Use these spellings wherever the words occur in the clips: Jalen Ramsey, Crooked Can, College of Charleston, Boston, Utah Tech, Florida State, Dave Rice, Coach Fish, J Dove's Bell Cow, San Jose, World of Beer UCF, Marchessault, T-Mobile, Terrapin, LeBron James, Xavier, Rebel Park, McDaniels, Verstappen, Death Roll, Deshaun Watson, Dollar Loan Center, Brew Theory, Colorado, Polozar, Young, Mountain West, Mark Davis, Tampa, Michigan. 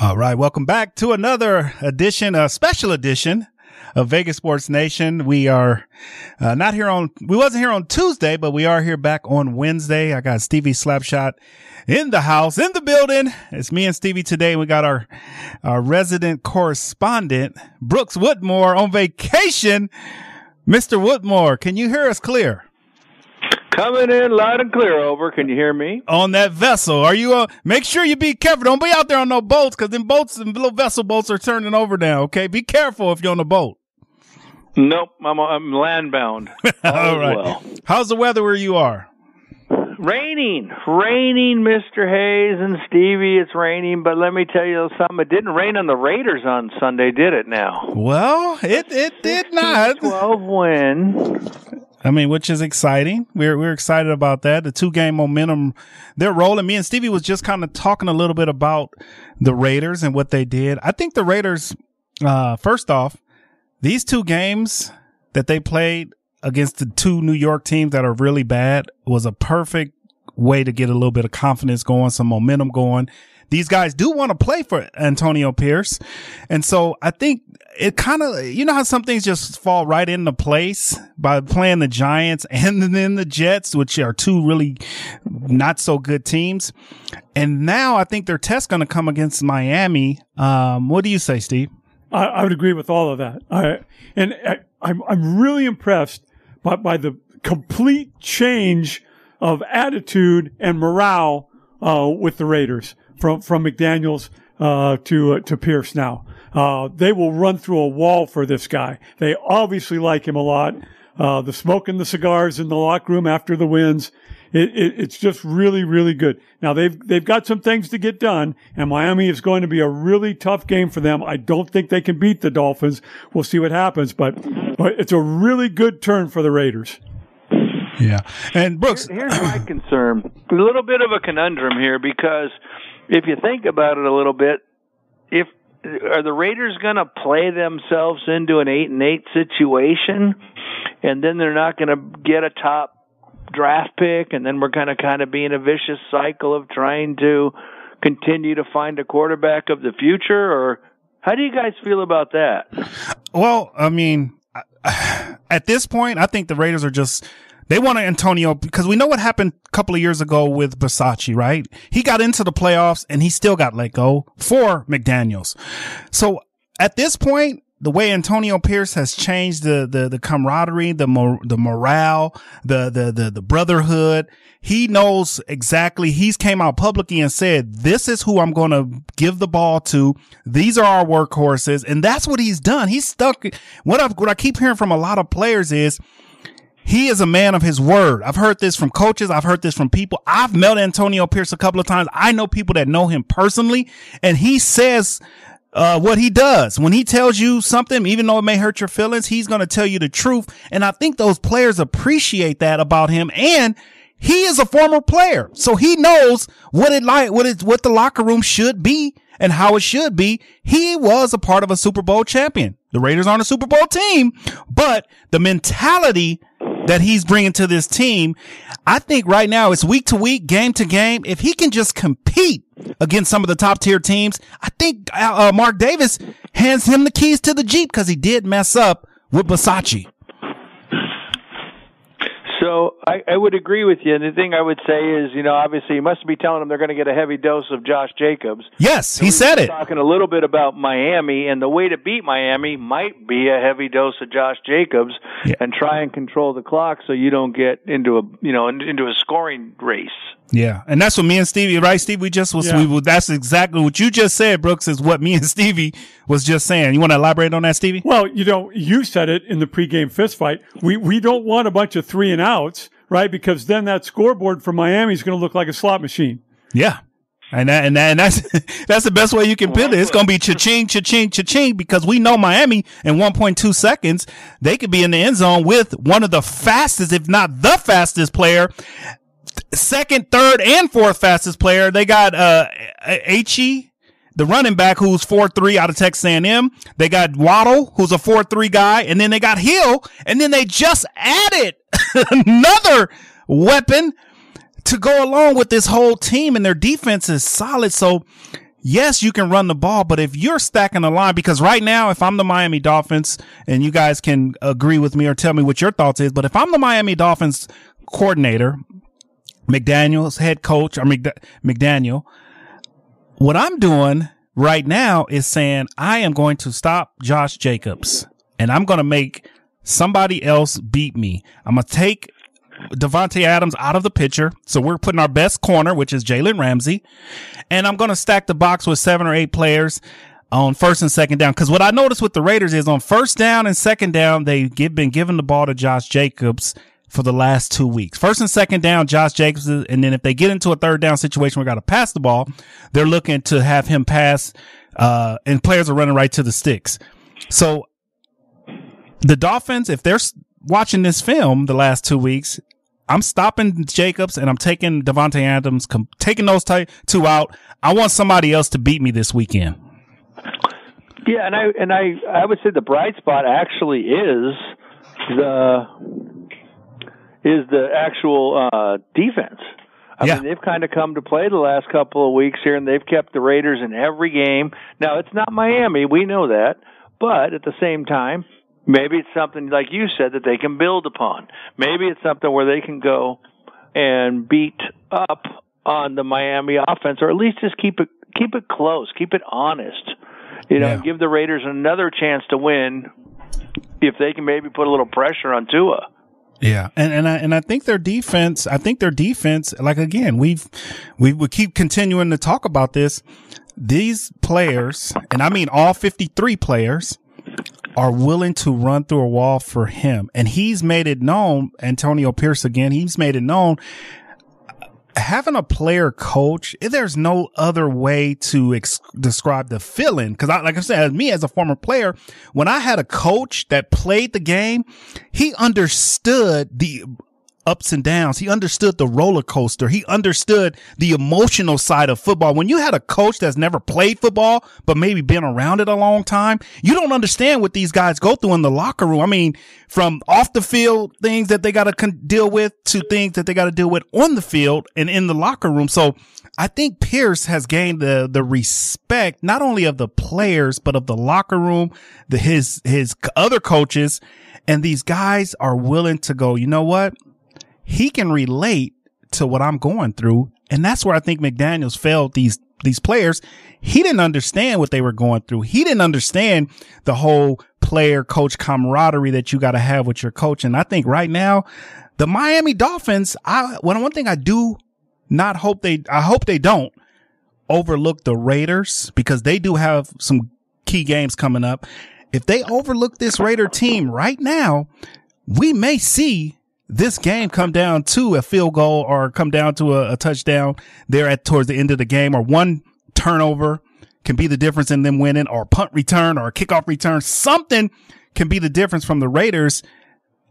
All right. Welcome back to another edition, a special edition of Vegas Sports Nation. We are we wasn't here on Tuesday, but we are here back on Wednesday. I got Stevie Slapshot in the house, in the building. It's me and Stevie today. We got our resident correspondent, Brooks Woodmore, on vacation. Mr. Woodmore, can you hear us clear? Coming in loud and clear, over. Can you hear me? On that vessel. Are you, make sure you be careful. Don't be out there on no boats, because them boats and little vessel boats are turning over now, okay? Be careful if you're on a boat. Nope. I'm land bound. All right. Well. How's the weather where you are? Raining, Mr. Hayes and Stevie, it's raining, but let me tell you something, it didn't rain on the Raiders on Sunday, did it now? Well, it did not. 12-win. I mean, which is exciting. We're excited about that. The 2-game momentum, they're rolling. Me and Stevie was just kind of talking a little bit about the Raiders and what they did. I think the Raiders, first off, these 2 games that they played against the 2 New York teams that are really bad was a perfect way to get a little bit of confidence going, some momentum going. These guys do want to play for Antonio Pierce. And so I think it kind of, you know how some things just fall right into place by playing the Giants and then the Jets, which are 2 really not so good teams. And now I think their test's going to come against Miami. What do you say, Steve? I would agree with all of that. I'm really impressed by the complete change of attitude and morale with the Raiders from McDaniels to Pierce now. They will run through a wall for this guy. They obviously like him a lot. The smoke and the cigars in the locker room after the wins, it's just really, really good. Now they've got some things to get done, and Miami is going to be a really tough game for them. I don't think they can beat the Dolphins. We'll see what happens, but it's a really good turn for the Raiders. Yeah, and Brooks, here's my concern. A little bit of a conundrum here, because if you think about it a little bit, are the Raiders going to play themselves into an 8-8 situation, and then they're not going to get a top draft pick, and then we're going to kind of be in a vicious cycle of trying to continue to find a quarterback of the future? Or how do you guys feel about that? Well, I mean, at this point, I think the Raiders are just – they want Antonio, because we know what happened a couple of years ago with Versace, right? He got into the playoffs and he still got let go for McDaniels. So at this point, the way Antonio Pierce has changed the camaraderie, the morale, the brotherhood. He knows exactly. He's came out publicly and said, this is who I'm going to give the ball to. These are our workhorses. And that's what he's done. He's stuck. What I keep hearing from a lot of players is, he is a man of his word. I've heard this from coaches. I've heard this from people. I've met Antonio Pierce a couple of times. I know people that know him personally, and he says what he does. When he tells you something, even though it may hurt your feelings, he's going to tell you the truth. And I think those players appreciate that about him. And he is a former player, so he knows what the locker room should be and how it should be. He was a part of a Super Bowl champion. The Raiders aren't a Super Bowl team, but the mentality that he's bringing to this team, I think right now it's week to week, game to game. If he can just compete against some of the top tier teams, I think Mark Davis hands him the keys to the Jeep, because he did mess up with Versace. So I would agree with you. And the thing I would say is, you know, obviously you must be telling them they're going to get a heavy dose of Josh Jacobs. Yes, he said it. Talking a little bit about Miami, and the way to beat Miami might be a heavy dose of Josh Jacobs, yeah, and try and control the clock so you don't get into a scoring race. Yeah, and that's what me and Stevie, right, Steve? That's exactly what you just said, Brooks, is what me and Stevie was just saying. You want to elaborate on that, Stevie? Well, you said it in the pregame fistfight. We don't want a bunch of 3-and-outs, right? Because then that scoreboard for Miami is going to look like a slot machine. Yeah, and that's that's the best way you can build it. It's going to be cha-ching, cha-ching, cha-ching, because we know Miami in 1.2 seconds, they could be in the end zone with one of the fastest, if not the fastest player, second, third, and fourth fastest player. They got H.E., the running back, who's 4'3" out of Texas A&M. They got Waddle, who's a 4'3" guy. And then they got Hill. And then they just added another weapon to go along with this whole team. And their defense is solid. So yes, you can run the ball, but if you're stacking the line, because right now, if I'm the Miami Dolphins, and you guys can agree with me or tell me what your thoughts is, but if I'm the Miami Dolphins coordinator, McDaniels, head coach, or McDaniel, what I'm doing right now is saying I am going to stop Josh Jacobs, and I'm going to make somebody else beat me. I'm going to take Davante Adams out of the picture. So we're putting our best corner, which is Jalen Ramsey. And I'm going to stack the box with 7 or 8 players on first and second down. Because what I noticed with the Raiders is on first down and second down, they've been giving the ball to Josh Jacobs for the last 2 weeks. First and second down, Josh Jacobs. And then if they get into a third down situation where we got to pass the ball, they're looking to have him pass. And players are running right to the sticks. So the Dolphins, if they're watching this film the last 2 weeks, I'm stopping Jacobs and I'm taking Davante Adams, taking those two out. I want somebody else to beat me this weekend. Yeah, and I would say the bright spot actually is the actual defense. I mean, they've kind of come to play the last couple of weeks here, and they've kept the Raiders in every game. Now, it's not Miami, we know that, but at the same time, maybe it's something, like you said, that they can build upon. Maybe it's something where they can go and beat up on the Miami offense, or at least just keep it close, keep it honest. Give the Raiders another chance to win if they can maybe put a little pressure on Tua. Yeah, and I think their defense. I think their defense. Like again, we keep continuing to talk about this. These players, and I mean all 53 players, are willing to run through a wall for him. And he's made it known, Antonio Pierce again, he's made it known, having a player coach, there's no other way to describe the feeling. Because like I said, me as a former player, when I had a coach that played the game, he understood the ups and downs. He understood the roller coaster. He understood the emotional side of football. When you had a coach that's never played football, but maybe been around it a long time, you don't understand what these guys go through in the locker room. I mean, from off the field things that they got to deal with to things that they got to deal with on the field and in the locker room. So I think Pierce has gained the respect, not only of the players, but of the locker room, his other coaches, and these guys are willing to go, you know what? He can relate to what I'm going through. And that's where I think McDaniels failed these players. He didn't understand what they were going through. He didn't understand the whole player coach camaraderie that you got to have with your coach. And I think right now the Miami Dolphins, one thing I do not hope I hope they don't overlook the Raiders, because they do have some key games coming up. If they overlook this Raider team right now, we may see this game come down to a field goal or come down to a touchdown there towards the end of the game, or one turnover can be the difference in them winning, or punt return or kickoff return. Something can be the difference from the Raiders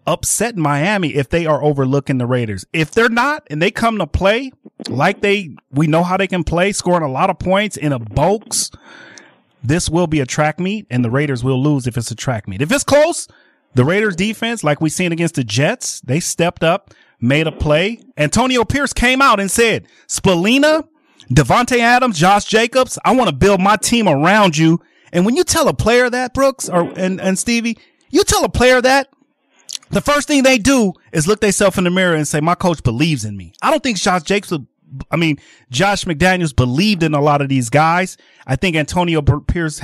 upsetting Miami if they are overlooking the Raiders. If they're not, and they come to play like we know how they can play, scoring a lot of points in a box, this will be a track meet, and the Raiders will lose if it's a track meet. If it's close, the Raiders defense, like we seen against the Jets, they stepped up, made a play. Antonio Pierce came out and said, Spallina, Davante Adams, Josh Jacobs, I want to build my team around you. And when you tell a player that, Brooks and Stevie, you tell a player that, the first thing they do is look themselves in the mirror and say, my coach believes in me. I don't think Josh McDaniels believed in a lot of these guys. I think Antonio Pierce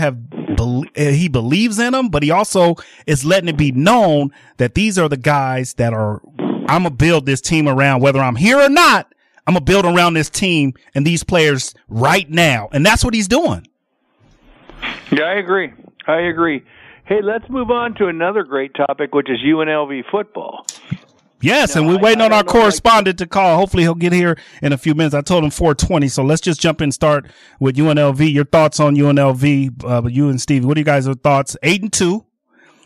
he believes in them, but he also is letting it be known that these are the guys that I'm going to build this team around. Whether I'm here or not, I'm going to build around this team and these players right now. And that's what he's doing. Yeah, I agree. Hey, let's move on to another great topic, which is UNLV football. Yes, and we're waiting on our correspondent to call. Hopefully he'll get here in a few minutes. I told him 4:20, so let's just jump in and start with UNLV. Your thoughts on UNLV, you and Stevie. What are you guys' thoughts? 8-2,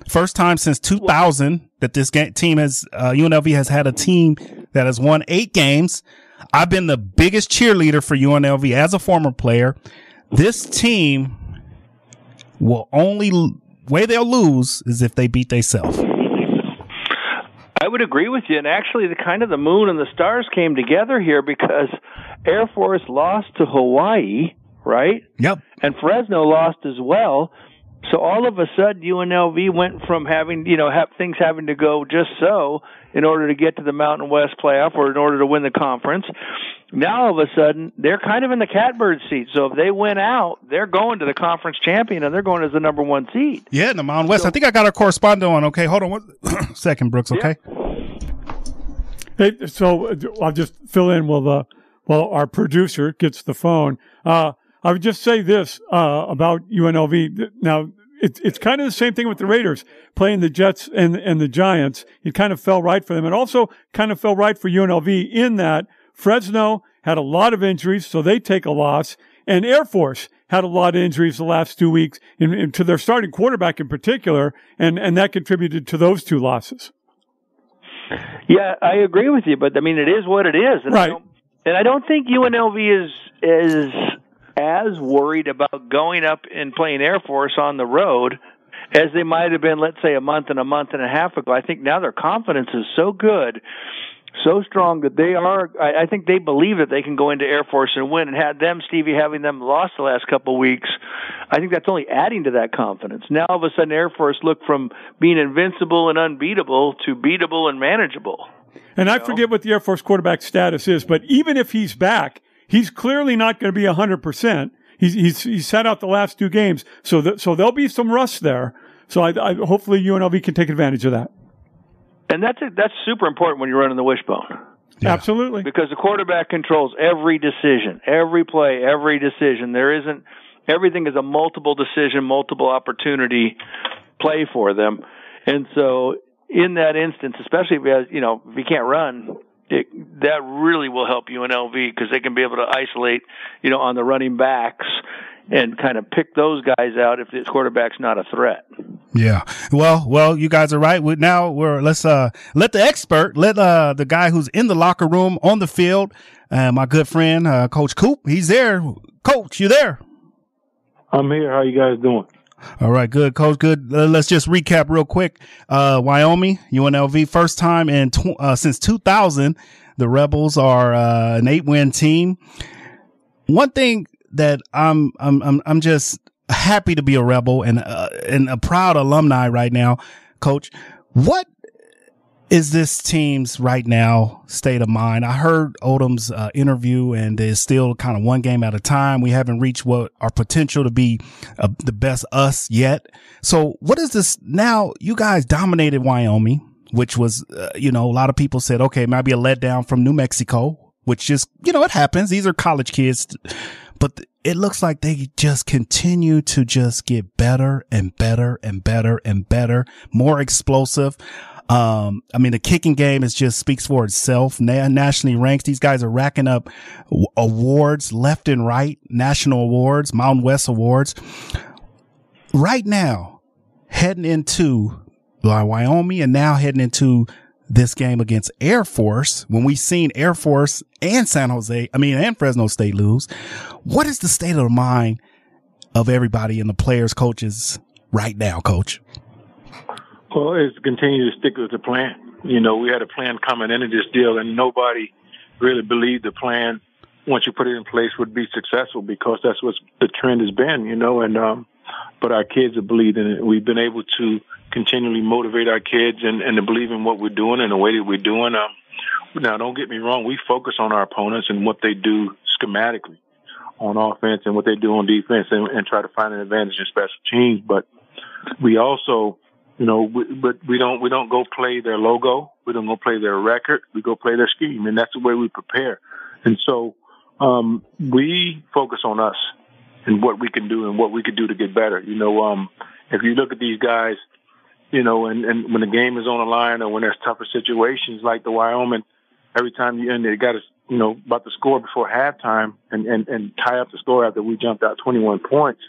first time since 2000 that this team has UNLV has had a team that has won 8 games. I've been the biggest cheerleader for UNLV as a former player. This team will only way they'll lose is if they beat themselves. I would agree with you, and actually the moon and the stars came together here, because Air Force lost to Hawaii, right? Yep. And Fresno lost as well. So all of a sudden, UNLV went from having, things having to go just so in order to get to the Mountain West playoff or in order to win the conference. Now all of a sudden, they're kind of in the catbird seat. So if they win out, they're going to the conference champion and they're going as the number one seed. Yeah, in the Mountain West. So, I think I got our correspondent on. Okay, hold on one second, Brooks. Okay. Yeah. Hey, so I'll just fill in while our producer gets the phone. I would just say this about UNLV. Now, it's kind of the same thing with the Raiders playing the Jets and the Giants. It kind of fell right for them. It also kind of fell right for UNLV in that Fresno had a lot of injuries, so they take a loss. And Air Force had a lot of injuries the last 2 weeks, to their starting quarterback in particular, and that contributed to those two losses. Yeah, I agree with you, but, I mean, it is what it is. And right. I don't think UNLV is as worried about going up and playing Air Force on the road as they might have been, let's say, a month and a half ago. I think now their confidence is so good, so strong that they are, I think they believe that they can go into Air Force and win. And having them lost the last couple of weeks, I think that's only adding to that confidence. Now all of a sudden Air Force looked from being invincible and unbeatable to beatable and manageable. And I forget what the Air Force quarterback status is, but even if he's back, he's clearly not going to be 100%. He's sat out the last two games, so there'll be some rust there. So I hopefully UNLV can take advantage of that. And that's super important when you're running the wishbone. Yeah. Absolutely, because the quarterback controls every decision, every play, every decision. Everything is a multiple decision, multiple opportunity play for them. And so in that instance, especially if you can't run. That really will help UNLV because they can be able to isolate, on the running backs and kind of pick those guys out if this quarterback's not a threat. Yeah. Well, you guys are right. Let's let the guy who's in the locker room on the field, my good friend, Coach Coop, he's there. Coach, you there? I'm here. How you guys doing? All right, good, Coach. Good. Let's just recap real quick. Wyoming, UNLV, first time since 2000, the Rebels are an 8-win team. One thing that I'm just happy to be a Rebel and a proud alumni right now, Coach. What is this team's right now state of mind? I heard Odom's interview, and there's still kind of one game at a time. We haven't reached what our potential to be the best us yet. So what is this now? You guys dominated Wyoming, which was, a lot of people said, okay, might be a letdown from New Mexico, which just, it happens. These are college kids, but it looks like they just continue to just get better and better and better and better, more explosive. The kicking game just speaks for itself. Nationally ranked. These guys are racking up awards left and right, national awards, Mountain West awards. Right now, heading into Wyoming and now heading into this game against Air Force, when we've seen Air Force and and Fresno State lose, what is the state of mind of everybody and the players, coaches right now, Coach? Well, it's continue to stick with the plan. We had a plan coming into this deal, and nobody really believed the plan, once you put it in place, would be successful because that's what the trend has been, but our kids have believed in it. We've been able to continually motivate our kids and to believe in what we're doing and the way that we're doing. Now, don't get me wrong. We focus on our opponents and what they do schematically on offense and what they do on defense and try to find an advantage in special teams, but we also – we don't go play their logo. We don't go play their record. We go play their scheme, and that's the way we prepare. And so we focus on us and what we can do and what we could do to get better. If you look at these guys, and when the game is on the line or when there's tougher situations like the Wyoming, every time they got us, about to score before halftime and tie up the score after we jumped out 21 points,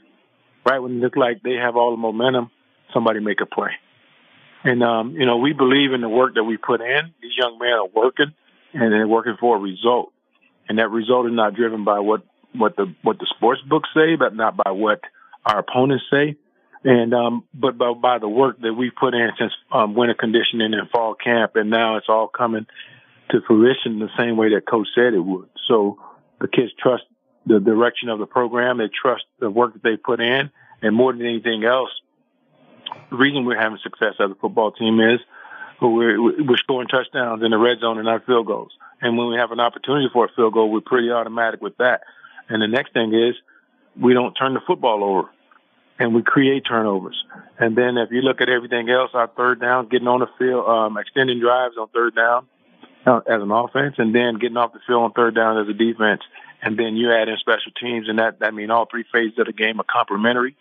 right when it looked like they have all the momentum. Somebody make a play. And, we believe in the work that we put in. These young men are working, and they're working for a result. And that result is not driven by what the sports books say, but not by what our opponents say, and but by the work that we put in since winter conditioning and fall camp, and now it's all coming to fruition the same way that Coach said it would. So the kids trust the direction of the program. They trust the work that they put in. And more than anything else, the reason we're having success as a football team is we're scoring touchdowns in the red zone and not field goals. And when we have an opportunity for a field goal, we're pretty automatic with that. And the next thing is we don't turn the football over, and we create turnovers. And then if you look at everything else, our third down, getting on the field, extending drives on third down as an offense, and then getting off the field on third down as a defense. And then you add in special teams, and that means all three phases of the game are complementary.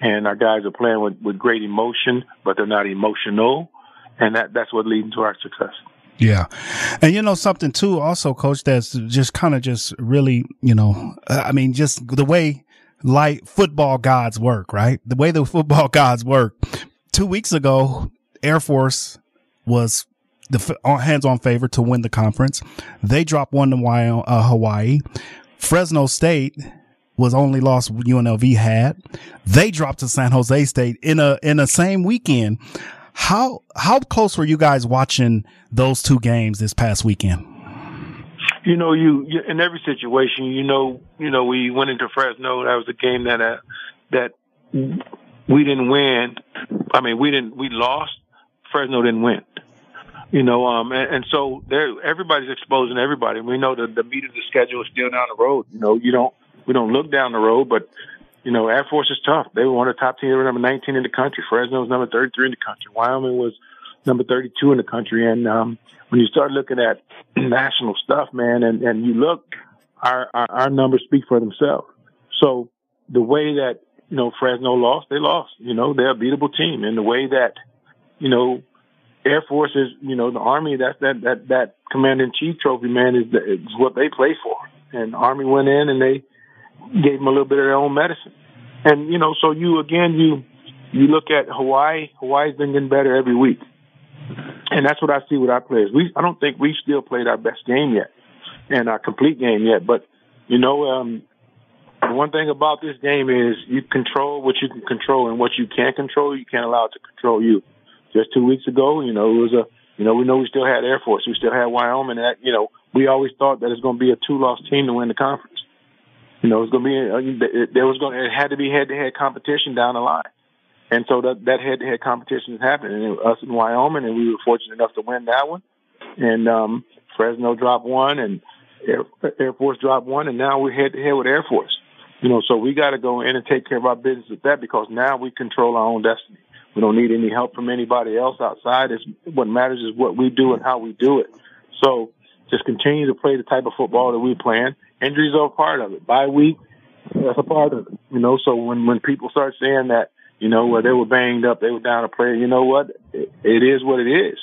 And our guys are playing with great emotion, but they're not emotional. And that's what leads to our success. Yeah. And you know something too, also, Coach, that's just kind of just really, you know, I mean, just the way like football gods work, right? The way the football gods work. 2 weeks ago, Air Force was the hands-on favorite to win the conference. They dropped one to Hawaii. Fresno State was only loss UNLV had. They dropped to San Jose State in a same weekend. How close were you guys watching those two games this past weekend? You know, you in every situation, you know, we went into Fresno. That was a game that we didn't win. I mean, we lost. Fresno didn't win. You know, and so everybody's exposing everybody. We know the meat of the schedule is still down the road. You know, we don't look down the road, but you know, Air Force is tough. They were one of the top 10. They were number 19 in the country. Fresno was number 33 in the country. Wyoming was number 32 in the country. And when you start looking at national stuff, man, and you look, our numbers speak for themselves. So the way that, you know, Fresno lost, they lost. You know, they're a beatable team. And the way that, you know, Air Force is, you know, the Army, that Commander-in-Chief trophy, man, is what they play for. And the Army went in and they gave them a little bit of their own medicine. And, you know, so you look at Hawaii. Hawaii's been getting better every week. And that's what I see with our players. I don't think we've still played our best game yet and our complete game yet. But, you know, the one thing about this game is you control what you can control, and what you can't control, you can't allow it to control you. Just 2 weeks ago, you know, it was we know we still had Air Force. We still had Wyoming. That, you know, we always thought that it's going to be a two-loss team to win the conference. You know, it's going to be it had to be head-to-head competition down the line, and so that head-to-head competition is happening. And us in Wyoming, and we were fortunate enough to win that one. And Fresno dropped one, and Air Force dropped one, and now we're head-to-head with Air Force. You know, so we got to go in and take care of our business with that, because now we control our own destiny. We don't need any help from anybody else outside. What matters is what we do and how we do it. So just continue to play the type of football that we're playing. Injuries are a part of it. Bye week, that's a part of it. You know, so when people start saying that, you know, well, they were banged up, they were down a player, you know what? It is what it is.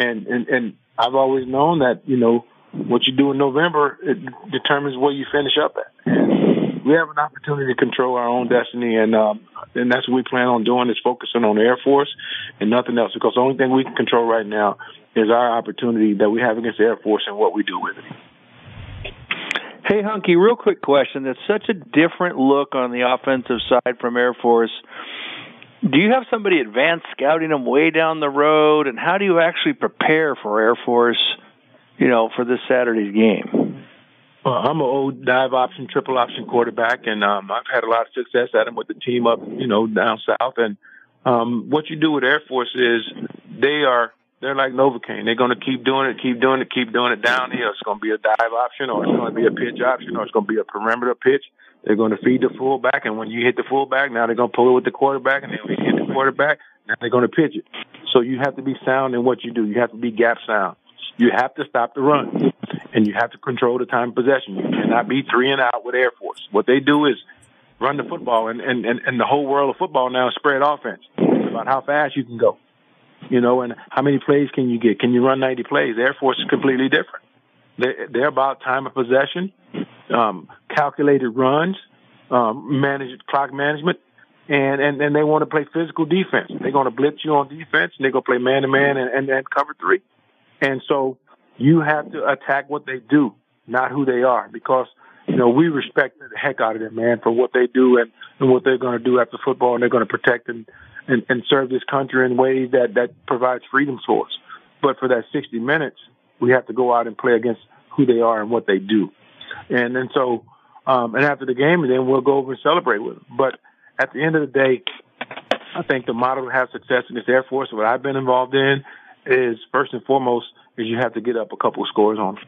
And I've always known that, you know, what you do in November, it determines where you finish up at. And we have an opportunity to control our own destiny, and that's what we plan on doing, is focusing on the Air Force and nothing else, because the only thing we can control right now is our opportunity that we have against the Air Force and what we do with it. Hey, Hunkie, real quick question. That's such a different look on the offensive side from Air Force. Do you have somebody advanced scouting them way down the road, and how do you actually prepare for Air Force, you know, for this Saturday's game? Well, I'm an old dive option, triple option quarterback, and I've had a lot of success at them with the team up, you know, down south. And what you do with Air Force is they're like Novocaine. They're going to keep doing it downhill. It's going to be a dive option, or it's going to be a pitch option, or it's going to be a perimeter pitch. They're going to feed the fullback, and when you hit the fullback, now they're going to pull it with the quarterback, and then when you hit the quarterback, now they're going to pitch it. So you have to be sound in what you do. You have to be gap sound. You have to stop the run, and you have to control the time of possession. You cannot be three and out with Air Force. What they do is run the football, and the whole world of football now is spread offense. It's about how fast you can go. You know, and how many plays can you get? Can you run 90 plays? Air Force is completely different. They're about time of possession, calculated runs, managed clock management, and they want to play physical defense. They're going to blitz you on defense, and they're going to play man-to-man and cover three. And so you have to attack what they do, not who they are, because, you know, we respect the heck out of them, man, for what they do and what they're going to do after football, and they're going to protect and serve this country in ways that provides freedom for us. But for that 60 minutes, we have to go out and play against who they are and what they do. And so and after the game, and then we'll go over and celebrate with them. But at the end of the day, I think the model to have success in this Air Force, what I've been involved in, is first and foremost is you have to get up a couple of scores on them.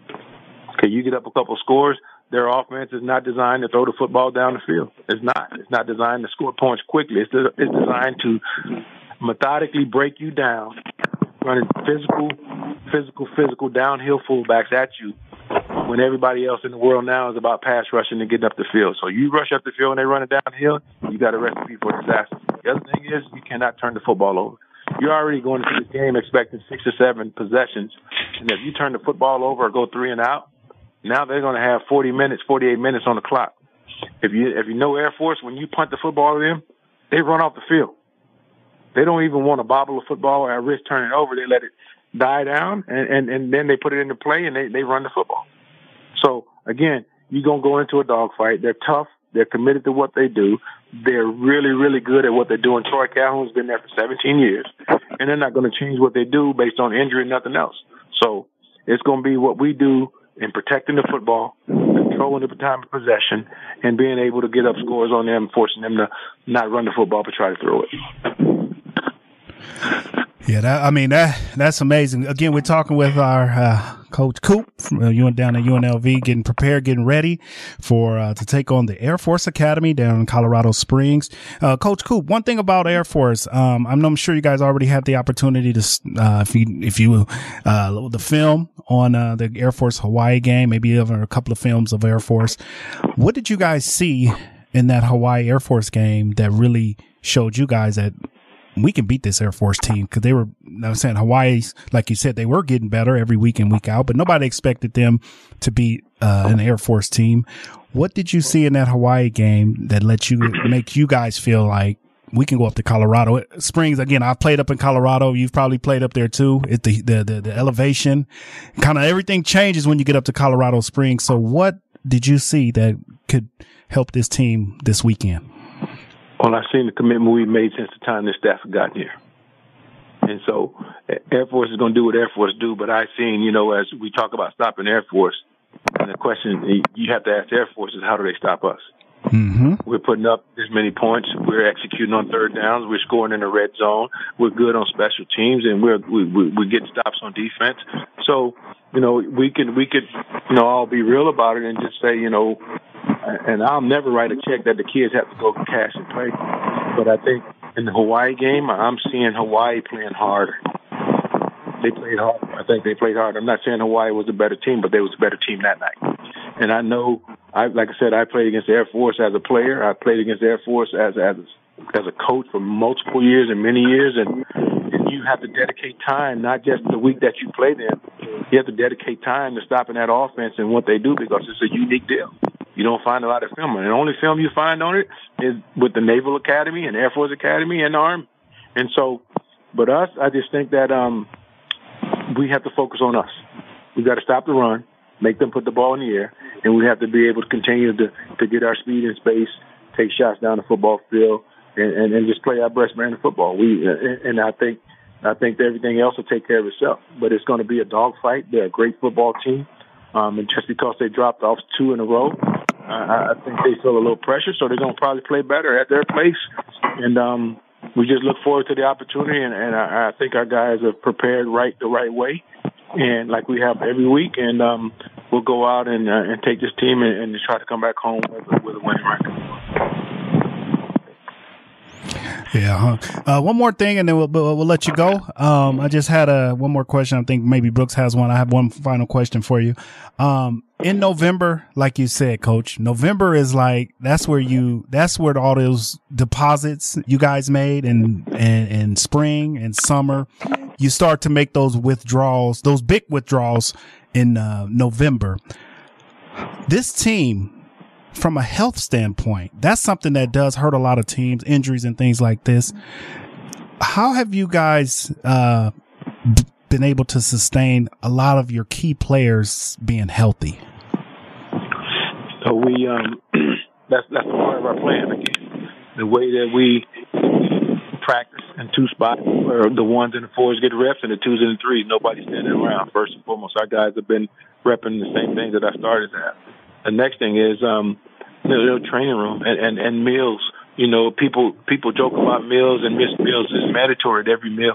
Okay, you get up a couple of scores, their offense is not designed to throw the football down the field. It's not. It's not designed to score points quickly. It's designed to methodically break you down, running physical downhill fullbacks at you when everybody else in the world now is about pass rushing and getting up the field. So you rush up the field and they run it downhill, you got a recipe for disaster. The other thing is you cannot turn the football over. You're already going into the game expecting 6 or 7 possessions, and if you turn the football over or go 3 and out, now they're going to have 40 minutes, 48 minutes on the clock. If you know Air Force, when you punt the football to them, they run off the field. They don't even want to bobble the football or at risk turning it over. They let it die down, and then they put it into play, and they run the football. So, again, you're going to go into a dogfight. They're tough. They're committed to what they do. They're really, really good at what they're doing. Troy Calhoun's been there for 17 years, and they're not going to change what they do based on injury and nothing else. So it's going to be what we do in protecting the football, controlling the time of possession, and being able to get up scores on them, forcing them to not run the football but try to throw it. Yeah, that's amazing. Again, we're talking with our Coach Coop from down at UNLV, getting prepared, getting ready for to take on the Air Force Academy down in Colorado Springs. Coach Coop, one thing about Air Force, I'm sure you guys already have the opportunity to, if you the film on the Air Force Hawaii game, maybe even a couple of films of Air Force. What did you guys see in that Hawaii Air Force game that really showed you guys that we can beat this Air Force team? Because they were, I'm saying, Hawaii's, like you said, they were getting better every week in, week out, but nobody expected them to beat an Air Force team. What did you see in that Hawaii game that make you guys feel like we can go up to Colorado Springs? Again, I've played up in Colorado. You've probably played up there too. It's the elevation, kind of everything changes when you get up to Colorado Springs. So what did you see that could help this team this weekend? Well, I've seen the commitment we've made since the time this staff has gotten here. And so Air Force is going to do what Air Force do, but I've seen, as we talk about stopping Air Force, and the question you have to ask Air Force is, how do they stop us? Mm-hmm. We're putting up this many points. We're executing on third downs. We're scoring in the red zone. We're good on special teams, and we're getting stops on defense. So, we could all be real about it and just say, and I'll never write a check that the kids have to go cash and play. But I think in the Hawaii game, I'm seeing Hawaii playing harder. They played hard. I think they played hard. I'm not saying Hawaii was a better team, but they was a better team that night. And I know, I played against Air Force as a player. I played against Air Force as a coach for multiple years and many years. And you have to dedicate time, not just the week that you play them. You have to dedicate time to stopping that offense and what they do, because it's a unique deal. You don't find a lot of film. And the only film you find on it is with the Naval Academy and Air Force Academy and the Army. And so, but us, I just think that we have to focus on us. We've got to stop the run, make them put the ball in the air, and we have to be able to continue to get our speed in space, take shots down the football field, and just play our best brand of football. I think everything else will take care of itself. But it's going to be a dogfight. They're a great football team. And just because they dropped off 2 in a row, I think they feel a little pressure, so they're going to probably play better at their place. And we just look forward to the opportunity, and I think our guys are prepared the right way, and like we have every week. And we'll go out and take this team and try to come back home with a winning record. Yeah. One more thing, and then we'll let you go. I just had one more question. I think maybe Brooks has one. I have one final question for you. In November, like you said, Coach, November is like, that's where all those deposits you guys made in spring and summer, you start to make those withdrawals, those big withdrawals in November. This team, from a health standpoint, that's something that does hurt a lot of teams, injuries and things like this. How have you guys been able to sustain a lot of your key players being healthy? So we that's part of our plan again. The way that we practice in 2 spots, where the 1s and the 4s get reps and the 2s and the 3s, nobody's standing around. First and foremost, our guys have been repping the same things that our starters have. The next thing is their training room and meals. You know, people joke about meals and missed meals is mandatory at every meal.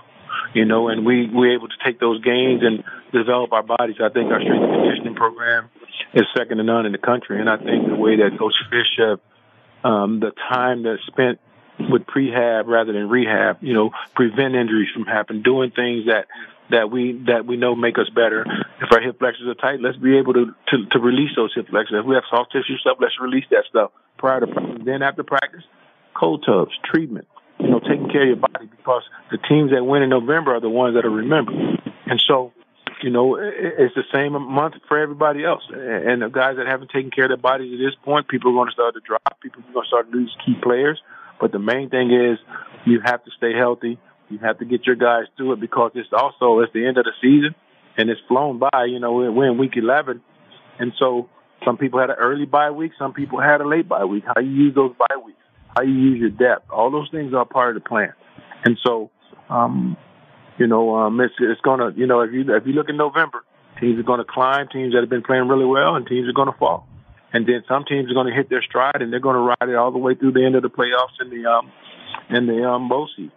You know, and we're able to take those gains and develop our bodies. I think our strength and conditioning program is second to none in the country. And I think the way that Coach Fish, the time that's spent with prehab rather than rehab, you know, prevent injuries from happening, doing things that we know make us better. If our hip flexors are tight, let's be able to release those hip flexors. If we have soft tissue stuff, let's release that stuff prior to practice. Then after practice, cold tubs, treatment. You know, taking care of your body, because the teams that win in November are the ones that are remembered. And so, you know, it's the same month for everybody else. And the guys that haven't taken care of their bodies at this point, people are going to start to drop. People are going to start to lose key players. But the main thing is you have to stay healthy. You have to get your guys through it, because it's the end of the season, and it's flown by. You know, we're in week 11. And so some people had an early bye week. Some people had a late bye week. How you use those bye weeks, how you use your depth, all those things are part of the plan. And so, it's gonna, you know, if you look in November, teams are gonna climb, teams that have been playing really well, and teams are gonna fall. And then some teams are gonna hit their stride, and they're gonna ride it all the way through the end of the playoffs and the bowl season.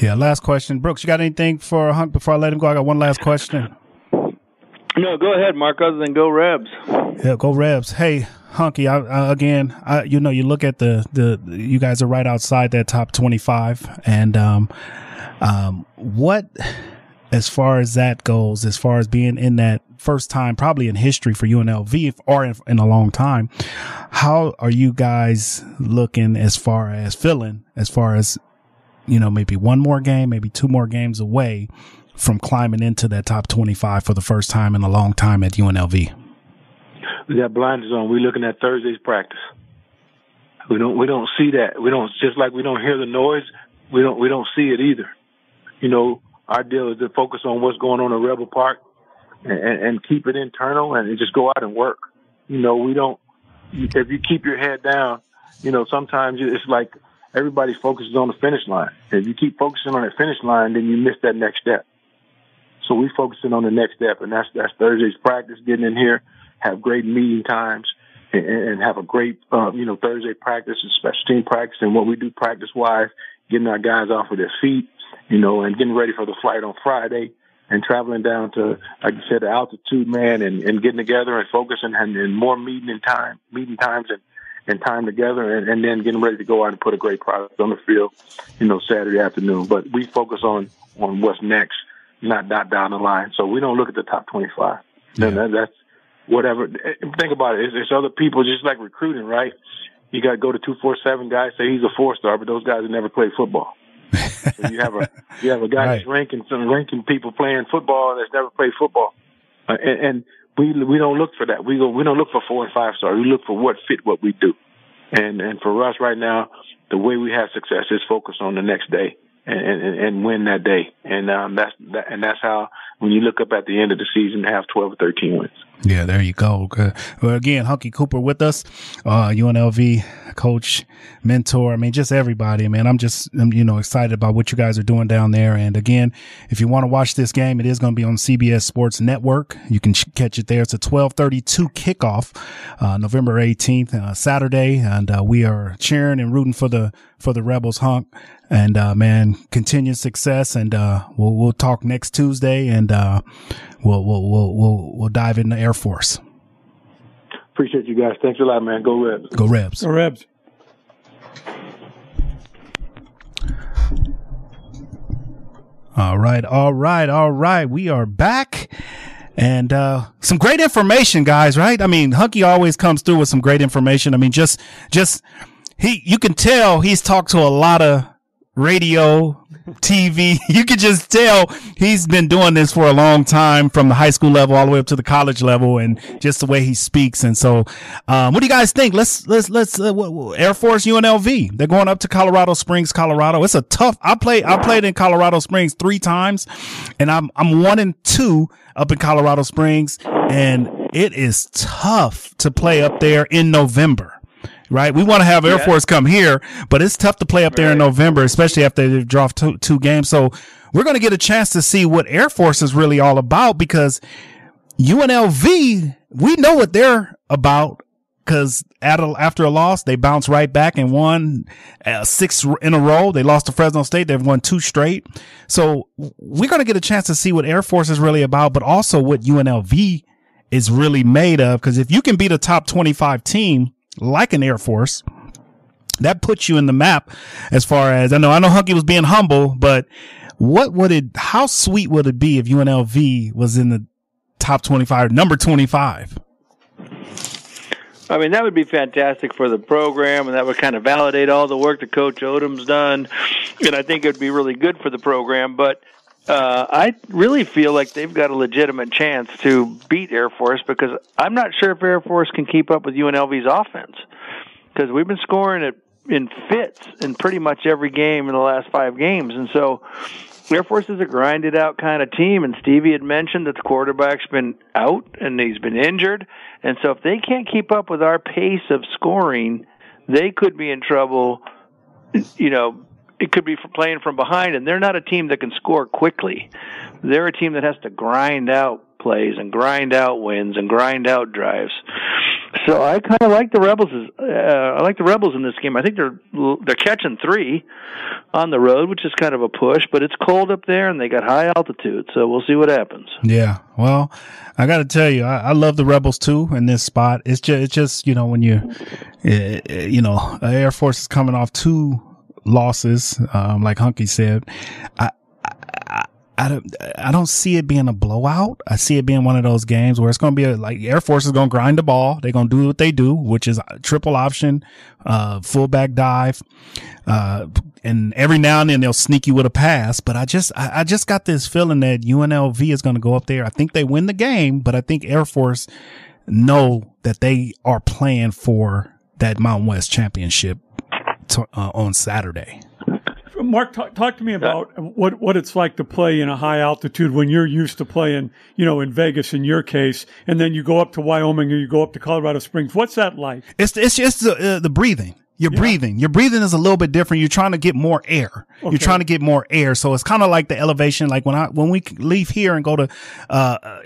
Yeah. Last question, Brooks. You got anything for Hunt before I let him go? I got one last question. No, go ahead, Mark, other than go Rebs. Yeah, go Rebs. Hey, Hunkie, I, you know, you look at the you guys are right outside that top 25. And what, as far as that goes, as far as being in that first time, probably in history for UNLV or in a long time, how are you guys looking as far as, you know, maybe one more game, maybe two more games away from climbing into that top 25 for the first time in a long time at UNLV? We got blinders on. We're looking at Thursday's practice. We don't see that. We don't, just like we don't hear the noise, we don't see it either. You know, our deal is to focus on what's going on in Rebel Park and keep it internal and just go out and work. You know, if you keep your head down, you know, sometimes it's like everybody focuses on the finish line. If you keep focusing on that finish line, then you miss that next step. So we're focusing on the next step, and that's Thursday's practice, getting in here, have great meeting times, and have a great, Thursday practice and special team practice, and what we do practice-wise, getting our guys off of their feet, you know, and getting ready for the flight on Friday, and traveling down to, like you said, the altitude, man, and getting together and focusing and more meeting times and time together, and then getting ready to go out and put a great product on the field, you know, Saturday afternoon. But we focus on what's next, not down the line. So we don't look at the top 25. Yeah. That's whatever. Think about it. It's other people, just like recruiting, right? You got to go to 247 guys, say he's a 4-star, but those guys have never played football. So you have a guy right. That's ranking people playing football that's never played football. And we don't look for that. We don't look for 4- and 5-star. We look for what fit what we do. And for us right now, the way we have success is focused on the next day and win that day. And that's how, when you look up at the end of the season, have 12 or 13 wins. Yeah, there you go. Good. Well, again, Hunkie Cooper with us, UNLV coach, mentor. I mean, just everybody, man. I'm excited about what you guys are doing down there. And again, if you want to watch this game, it is going to be on CBS Sports Network. You can catch it there. It's a 12:32 kickoff, November 18th, Saturday. And we are cheering and rooting for the Rebels, Hunk. And man, continued success. And we'll talk next Tuesday, and we'll dive into Air Force. Appreciate you guys. Thanks a lot, man. Go Rebs. Go Rebs. Go Rebs. All right. We are back. And some great information, guys, right? I mean, Hunkie always comes through with some great information. I mean, just you can tell he's talked to a lot of radio, TV. You can just tell he's been doing this for a long time, from the high school level all the way up to the college level, and just the way he speaks. And so, what do you guys think? Air Force, UNLV. They're going up to Colorado Springs, Colorado. It's a tough. I played in Colorado Springs 3 times, and I'm 1-2 up in Colorado Springs, and it is tough to play up there in November. Right. We want to have Air Force come here, but it's tough to play up there in November, especially after they've dropped two games. So we're going to get a chance to see what Air Force is really all about, because UNLV, we know what they're about. because after a loss, they bounced right back and won six in a row. They lost to Fresno State. They've won two straight. So we're going to get a chance to see what Air Force is really about, but also what UNLV is really made of. Because if you can beat a top 25 team like an Air Force, that puts you in the map as far as I know Hunkie was being humble, but how sweet would it be if UNLV was in the top 25, number 25? I mean, that would be fantastic for the program, and that would kind of validate all the work that Coach Odom's done, and I think it would be really good for the program. But I really feel like they've got a legitimate chance to beat Air Force, because I'm not sure if Air Force can keep up with UNLV's offense, because we've been scoring it in fits in pretty much every game in the last five games. And so Air Force is a grinded-out kind of team, and Stevie had mentioned that the quarterback's been out and he's been injured. And so if they can't keep up with our pace of scoring, they could be in trouble. You know, it could be for playing from behind, and they're not a team that can score quickly. They're a team that has to grind out plays and grind out wins and grind out drives. So I kind of like the Rebels. I like the Rebels in this game. I think they're catching 3 on the road, which is kind of a push, but it's cold up there and they got high altitude. So we'll see what happens. Yeah. Well, I got to tell you, I love the Rebels too in this spot. It's just when Air Force is coming off 2 losses, like Hunkie said. I don't see it being a blowout. I see it being one of those games where it's going to be like Air Force is going to grind the ball. They're going to do what they do, which is triple option, fullback dive. And every now and then they'll sneak you with a pass. But I just got this feeling that UNLV is going to go up there. I think they win the game, but I think Air Force know that they are playing for that Mountain West championship on Saturday. Mark, talk to me about what it's like to play in a high altitude when you're used to playing, in Vegas in your case, and then you go up to Wyoming or you go up to Colorado Springs. What's that like? It's just the breathing. Your breathing is a little bit different. You're trying to get more air. Okay. You're trying to get more air. So it's kind of like the elevation. Like when we leave here and go to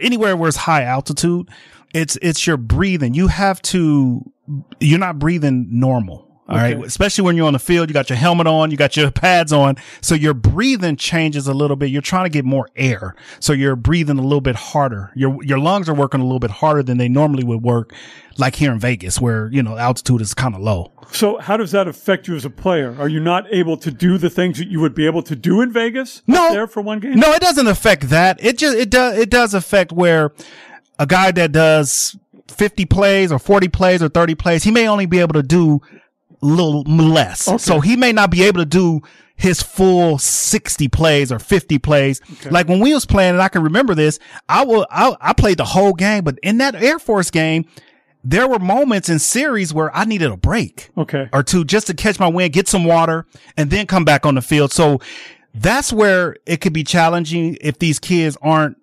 anywhere where it's high altitude, it's your breathing. You're not breathing normal. All right. Okay. Especially when you're on the field, you got your helmet on, you got your pads on. So your breathing changes a little bit. You're trying to get more air. So you're breathing a little bit harder. Your lungs are working a little bit harder than they normally would work, like here in Vegas where, altitude is kind of low. So how does that affect you as a player? Are you not able to do the things that you would be able to do in Vegas? No. There for one game? No, it doesn't affect that. It does affect where a guy that does 50 plays or 40 plays or 30 plays, he may only be able to do little less. Okay. So he may not be able to do his full 60 plays or 50 plays. Okay. Like when we was playing, and I can remember this, I played the whole game, but in that Air Force game, there were moments in series where I needed a break or two just to catch my wind, get some water, and then come back on the field. So that's where it could be challenging if these kids aren't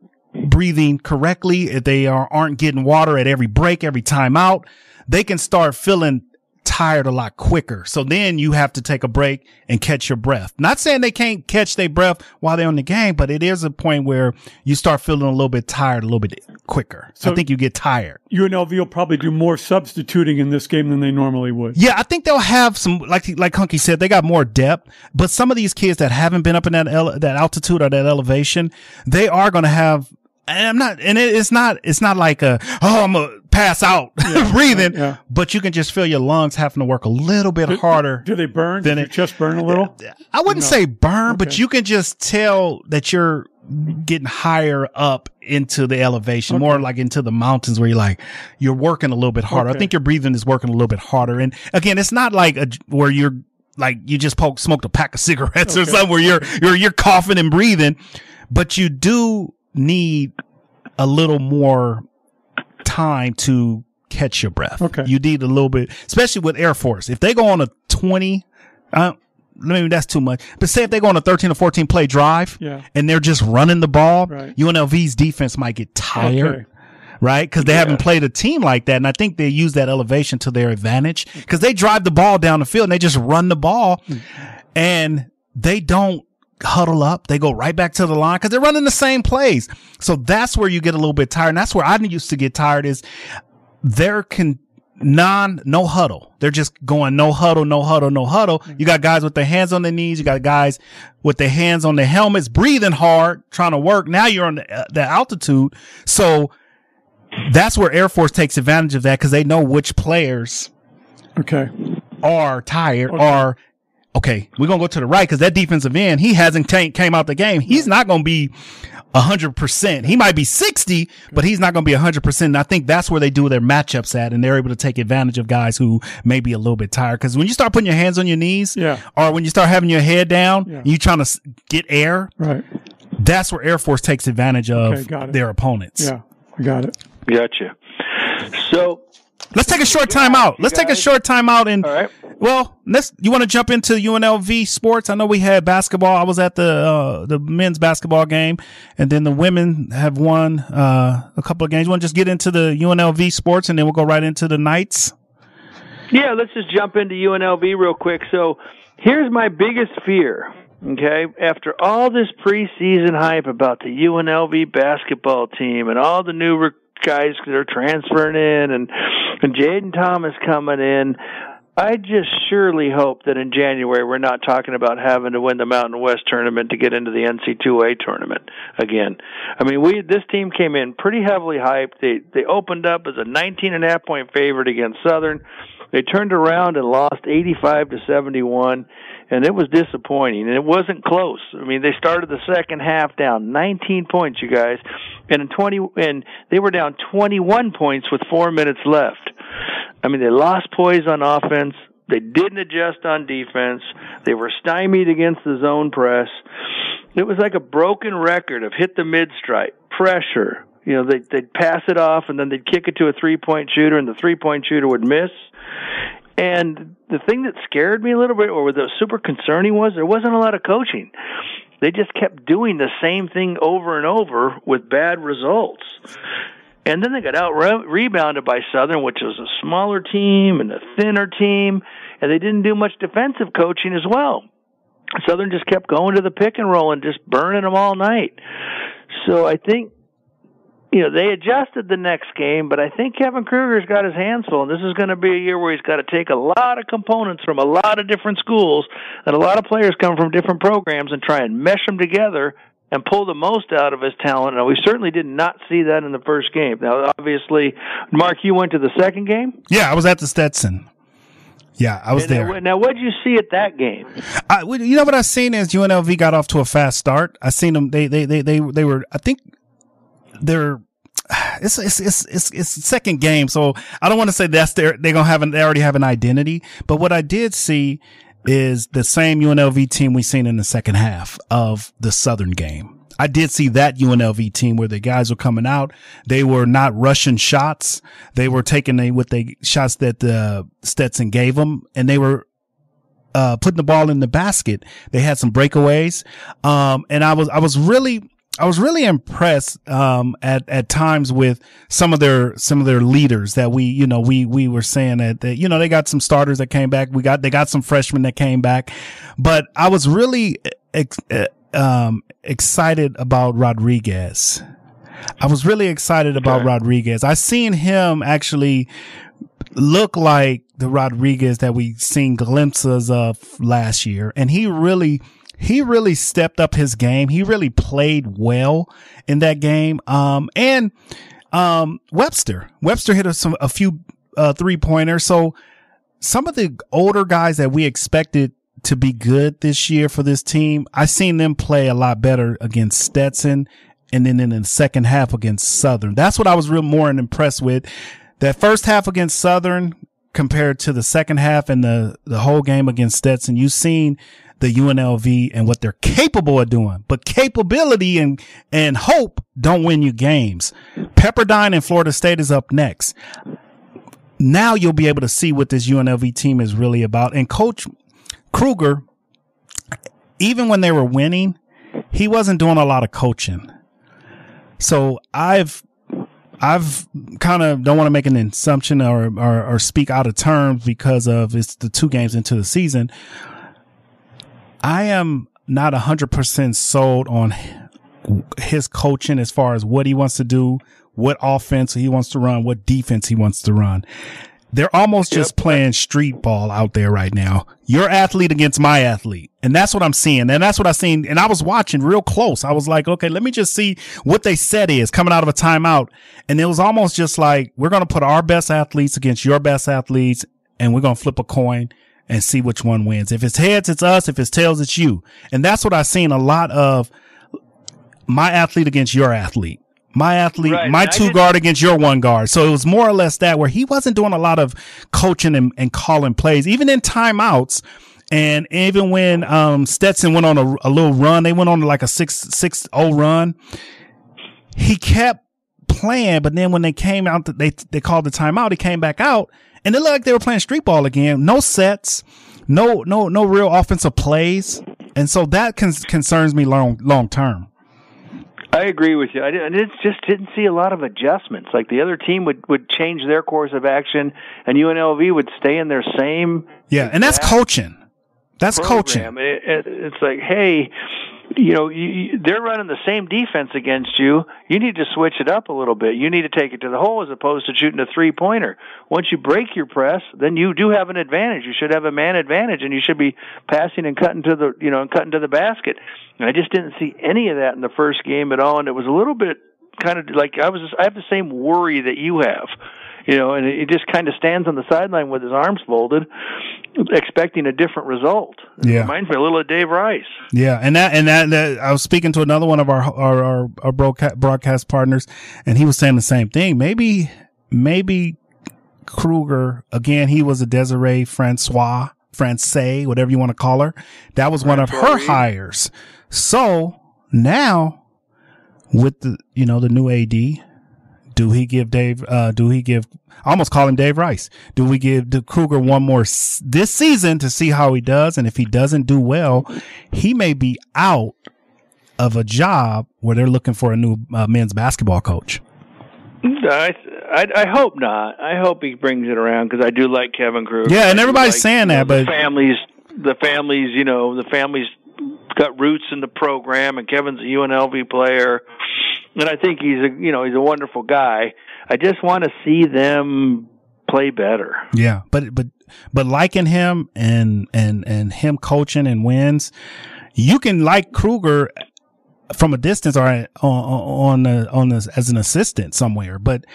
breathing correctly, if they aren't getting water at every break, every timeout, they can start feeling tired a lot quicker. So then you have to take a break and catch your breath. Not saying they can't catch their breath while they're on the game, but it is a point where you start feeling a little bit tired, a little bit quicker. So I think you get tired. UNLV will probably do more substituting in this game than they normally would. Yeah, I think they'll have some, like Hunkie said, they got more depth, but some of these kids that haven't been up in that altitude or that elevation, they are going to have. And it's not like I'm a pass out breathing, but you can just feel your lungs having to work a little bit harder. Do they burn? Does your chest burn a little? I wouldn't say burn, but you can just tell that you're getting higher up into the elevation, more like into the mountains where you're working a little bit harder. I think your breathing is working a little bit harder. And again, it's not like where you're like, you just smoked a pack of cigarettes or something where you're coughing and breathing, but you do need a little more time to catch your breath. Okay. You need a little bit, especially with Air Force. If they go on a 20, maybe that's too much, but say if they go on a 13 or 14 play drive and they're just running the ball, UNLV's defense might get tired. Right? Because they haven't played a team like that. And I think they use that elevation to their advantage because they drive the ball down the field and they just run the ball and they don't huddle up. They go right back to the line because they're running the same plays. So that's where you get a little bit tired. And that's where I used to get tired is no huddle. They're just going no huddle, no huddle, no huddle. You got guys with their hands on their knees. You got guys with their hands on their helmets, breathing hard, trying to work. Now you're on the altitude. So that's where Air Force takes advantage of that because they know which players are tired or we're going to go to the right because that defensive end, he hasn't came out the game. He's not going to be 100%. He might be 60, but he's not going to be 100%. And I think that's where they do their matchups at, and they're able to take advantage of guys who may be a little bit tired. Because when you start putting your hands on your knees or when you start having your head down, and you're trying to get air, that's where Air Force takes advantage of their opponents. Yeah, I got it. Gotcha. So let's take a short time out. Let's take a short time out and you want to jump into UNLV sports? I know we had basketball. I was at the men's basketball game, and then the women have won a couple of games. You want to just get into the UNLV sports, and then we'll go right into the Knights? Yeah, let's just jump into UNLV real quick. So here's my biggest fear. Okay, after all this preseason hype about the UNLV basketball team and all the new guys that are transferring in and Jaden Thomas coming in, I just surely hope that in January we're not talking about having to win the Mountain West tournament to get into the NC2A tournament again. I mean, this team came in pretty heavily hyped. They opened up as a 19.5-point favorite against Southern. They turned around and lost 85-71, and it was disappointing. And it wasn't close. I mean, they started the second half down 19 points, you guys, and they were down 21 points with 4 minutes left. I mean, they lost poise on offense. They didn't adjust on defense. They were stymied against the zone press. It was like a broken record of hit the mid-stripe, pressure. You know, they'd pass it off, and then they'd kick it to a three-point shooter, and the three-point shooter would miss. And the thing that scared me a little bit, or was super concerning, was there wasn't a lot of coaching. They just kept doing the same thing over and over with bad results. And then they got out-rebounded by Southern, which was a smaller team and a thinner team, and they didn't do much defensive coaching as well. Southern just kept going to the pick and roll and just burning them all night. So I think, you know, they adjusted the next game, but I think Kevin Kruger's got his hands full, and this is going to be a year where he's got to take a lot of components from a lot of different schools, and a lot of players come from different programs, and try and mesh them together and pull the most out of his talent. And we certainly did not see that in the first game. Now, obviously, Mark, you went to the second game? Yeah, I was at the Stetson. Yeah, I was there. Now, what did you see at that game? You know what I seen is UNLV got off to a fast start. I seen them. They were, I think, they're it's second game, so I don't want to say that's they already have an identity. But what I did see is the same UNLV team we seen in the second half of the Southern game. I did see that UNLV team where the guys were coming out. They were not rushing shots. They were taking the shots that Stetson gave them, and they were putting the ball in the basket. They had some breakaways, and I was really impressed at times with some of their leaders that we were saying that you know, they got some starters that came back, they got some freshmen that came back, but I was really excited about Rodriguez. I seen him actually look like the Rodriguez that we seen glimpses of last year, and he really stepped up his game. He really played well in that game. Webster hit a few 3-pointers. So some of the older guys that we expected to be good this year for this team, I seen them play a lot better against Stetson, and then in the second half against Southern. That's what I was more impressed with. That first half against Southern compared to the second half and the whole game against Stetson, you've seen the UNLV and what they're capable of doing. But capability and hope don't win you games. Pepperdine and Florida State is up next. Now you'll be able to see what this UNLV team is really about. And Coach Kruger, even when they were winning, he wasn't doing a lot of coaching. So I've kind of don't want to make an assumption or speak out of terms because of it's the 2 games into the season. I am not 100% sold on his coaching as far as what he wants to do, what offense he wants to run, what defense he wants to run. They're almost just playing street ball out there right now. Your athlete against my athlete. And that's what I'm seeing. And that's what I've seen. And I was watching real close. I was like, okay, let me just see what they said is coming out of a timeout. And it was almost just like, we're going to put our best athletes against your best athletes. And we're going to flip a coin and see which one wins. If it's heads, it's us. If it's tails, it's you. And that's what I've seen a lot of. My athlete against your athlete. My athlete, right. My two guard against your one guard. So it was more or less that, where he wasn't doing a lot of coaching and calling plays, even in timeouts. And even when Stetson went on a little run, they went on like a 6-0 run. He kept playing, but then when they came out, they called the timeout. He came back out, and it looked like they were playing street ball again. No sets, no real offensive plays, and so that concerns me long term. I agree with you. I just didn't see a lot of adjustments. Like the other team would change their course of action, and UNLV would stay in their same. Yeah, and that's coaching. That's program. Coaching. It's like, hey, you know, they're running the same defense against you. You need to switch it up a little bit. You need to take it to the hole as opposed to shooting a three-pointer. Once you break your press, then you do have an advantage. You should have a man advantage, and you should be passing and cutting to the basket. And I just didn't see any of that in the first game at all, and it was a little bit kind of like I have the same worry that you have. You know, and he just kind of stands on the sideline with his arms folded, expecting a different result. Yeah. It reminds me a little of Dave Rice. Yeah, and that I was speaking to another one of our broadcast partners, and he was saying the same thing. Maybe Kruger, again, he was a Desiree Francais, whatever you want to call her. That was one of her hires. So now with the new AD, I almost call him Dave Rice. Do we give Kruger one more this season to see how he does? And if he doesn't do well, he may be out of a job where they're looking for a new men's basketball coach. I hope not. I hope he brings it around, because I do like Kevin Kruger. Yeah, and everybody's saying that, but the families got roots in the program, and Kevin's a UNLV player. And I think he's a wonderful guy. I just want to see them play better. Yeah, but liking him and him coaching and wins, you can like Kruger from a distance or on the as an assistant somewhere. But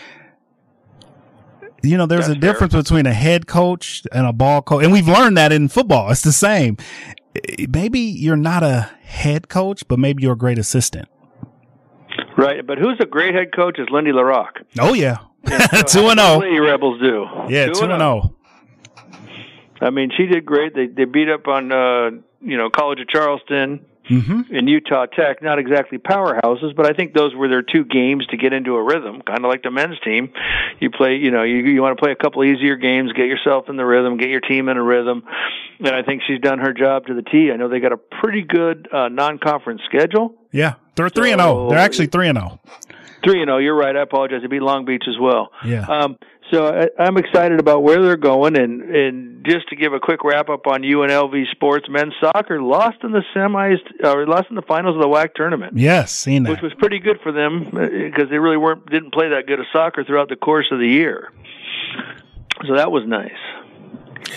you know, there's a difference between a head coach and a ball coach, and we've learned that in football. It's the same. Maybe you're not a head coach, but maybe you're a great assistant. Right, but who's a great head coach is Lindy LaRocque. Oh, yeah. 2-0. Rebels do. Yeah, 2-0. I mean, she did great. They beat up on, College of Charleston and Utah Tech. Not exactly powerhouses, but I think those were their two games to get into a rhythm, kind of like the men's team. You play, you want to play a couple easier games, get yourself in the rhythm, get your team in a rhythm. And I think she's done her job to the T. I know they got a pretty good non-conference schedule. Yeah. They're 3-0. They're actually 3-0. 3-0. You're right. I apologize. They beat Long Beach as well. Yeah. So I'm excited about where they're going. And just to give a quick wrap up on UNLV sports, men's soccer lost in the finals of the WAC tournament. Yes, seen that. Which was pretty good for them, because they really didn't play that good of soccer throughout the course of the year. So that was nice.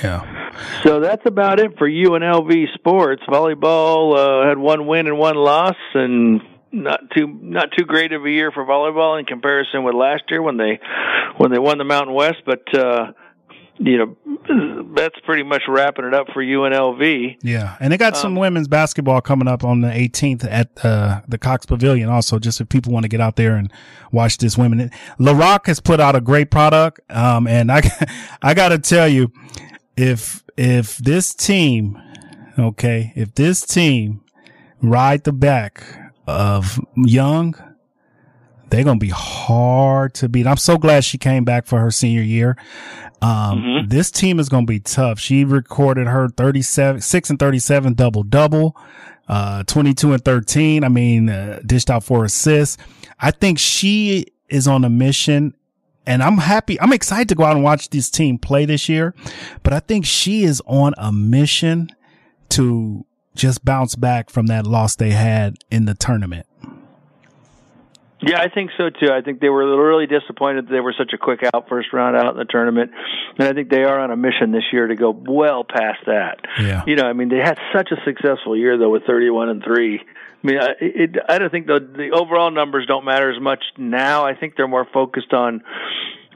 Yeah. So that's about it for UNLV sports. Volleyball had one win and one loss, and not too great of a year for volleyball in comparison with last year when they won the Mountain West. But that's pretty much wrapping it up for UNLV. Yeah, and they got some women's basketball coming up on the 18th at the Cox Pavilion. Also, just if people want to get out there and watch this women, LaRocque has put out a great product. And I got to tell you. If this team ride the back of Young, they're going to be hard to beat. I'm so glad she came back for her senior year. This team is going to be tough. She recorded her 6 and 37 double-double, 22 and 13. I mean, dished out 4 assists. I think she is on a mission. And I'm happy. I'm excited to go out and watch this team play this year, but I think she is on a mission to just bounce back from that loss they had in the tournament. Yeah, I think so too. I think they were really disappointed that they were such a quick out, first round out in the tournament. And I think they are on a mission this year to go well past that. Yeah. You know, I mean, they had such a successful year though with 31-3. I mean, I don't think the overall numbers don't matter as much now. I think they're more focused on,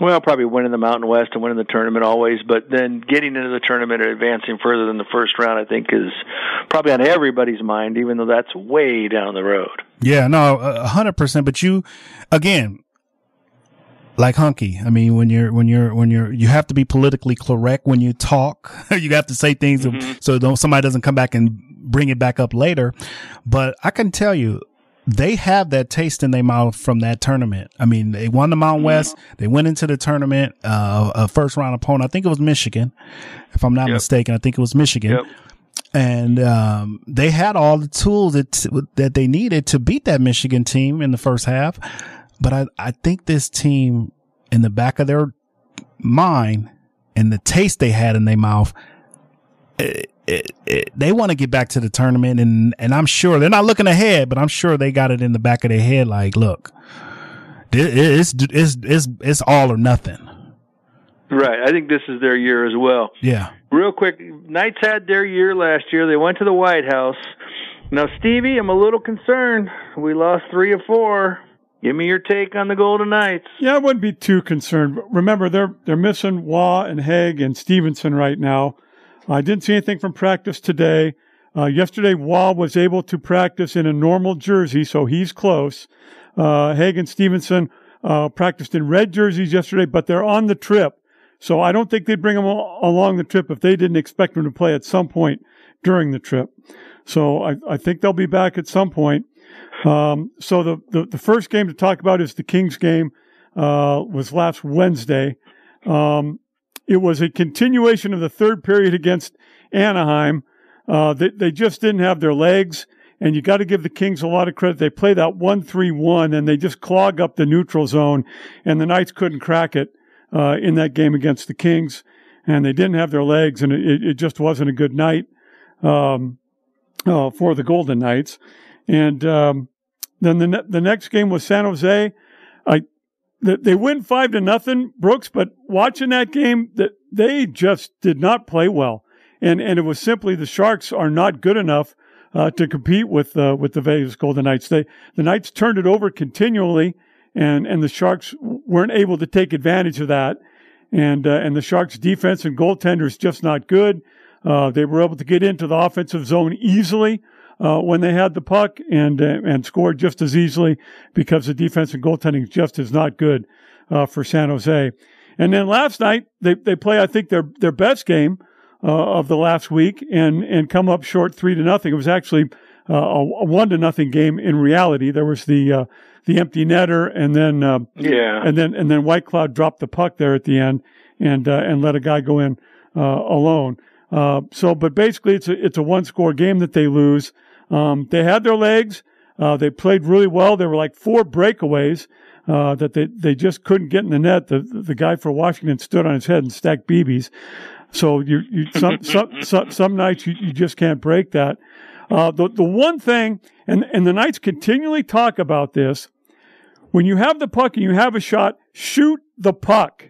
well, probably winning the Mountain West and winning the tournament always, but then getting into the tournament and advancing further than the first round, I think, is probably on everybody's mind, even though that's way down the road. Yeah, no, 100%. But you, again, like Hunkie, I mean, you have to be politically correct when you talk. You have to say things so somebody doesn't come back and bring it back up later. But I can tell you, they have that taste in their mouth from that tournament. I mean, they won the Mountain West. They went into the tournament, a first round opponent. I think it was Michigan, if I'm not mistaken. I think it was Michigan. Yep. And they had all the tools that they needed to beat that Michigan team in the first half. But I think this team, in the back of their mind and the taste they had in their mouth, they want to get back to the tournament, and I'm sure they're not looking ahead, but I'm sure they got it in the back of their head. Like, look, it's all or nothing. Right. I think this is their year as well. Yeah. Real quick, Knights had their year last year. They went to the White House. Now, Stevie, I'm a little concerned. We lost 3 of 4. Give me your take on the Golden Knights. Yeah, I wouldn't be too concerned. But remember, they're missing Waugh and Hagen and Stevenson right now. I didn't see anything from practice today. Yesterday, Waugh was able to practice in a normal jersey, so he's close. Hagen Stevenson practiced in red jerseys yesterday, but they're on the trip. So I don't think they'd bring them along the trip if they didn't expect them to play at some point during the trip. So I think they'll be back at some point. So the first game to talk about is the Kings game, was last Wednesday. It was a continuation of the third period against Anaheim. They just didn't have their legs, and you got to give the Kings a lot of credit. They played that 1-3-1, and they just clog up the neutral zone, and the Knights couldn't crack it in that game against the Kings, and they didn't have their legs, and it just wasn't a good night for the Golden Knights. And then the next game was San Jose. They win 5-0, Brooks, but watching that game, they just did not play well. And it was simply the Sharks are not good enough to compete with the Vegas Golden Knights. The Knights turned it over continually, and the Sharks weren't able to take advantage of that. And the Sharks' defense and goaltender is just not good. They were able to get into the offensive zone easily when they had the puck and scored just as easily because the defense and goaltending just is not good for San Jose. And then last night they play, I think, their best game of the last week and come up short 3-0. It was actually a 1-0 game in reality. There was the empty netter and then White Cloud dropped the puck there at the end and let a guy go in alone. But basically it's a one-score game that they lose. They had their legs. They played really well. There were like 4 breakaways that they just couldn't get in the net. The guy for Washington stood on his head and stacked BBs. So some nights you just can't break that. The one thing, and the Knights continually talk about this, when you have the puck and you have a shot, shoot the puck.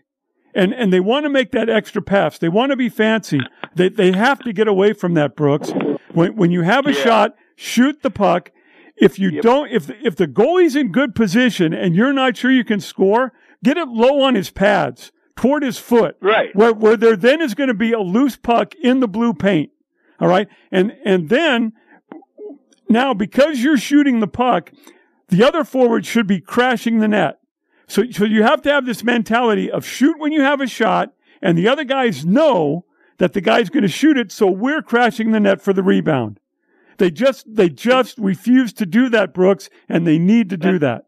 And they want to make that extra pass. They want to be fancy. They have to get away from that, Brooks. When you have a shot, shoot the puck. If you don't, if the goalie's in good position and you're not sure you can score, get it low on his pads, toward his foot. Right. Where there then is going to be a loose puck in the blue paint. All right. And then now because you're shooting the puck, the other forward should be crashing the net. So you have to have this mentality of shoot when you have a shot, and the other guys know that the guy's going to shoot it, so we're crashing the net for the rebound. They just refuse to do that, Brooks, and they need to do that.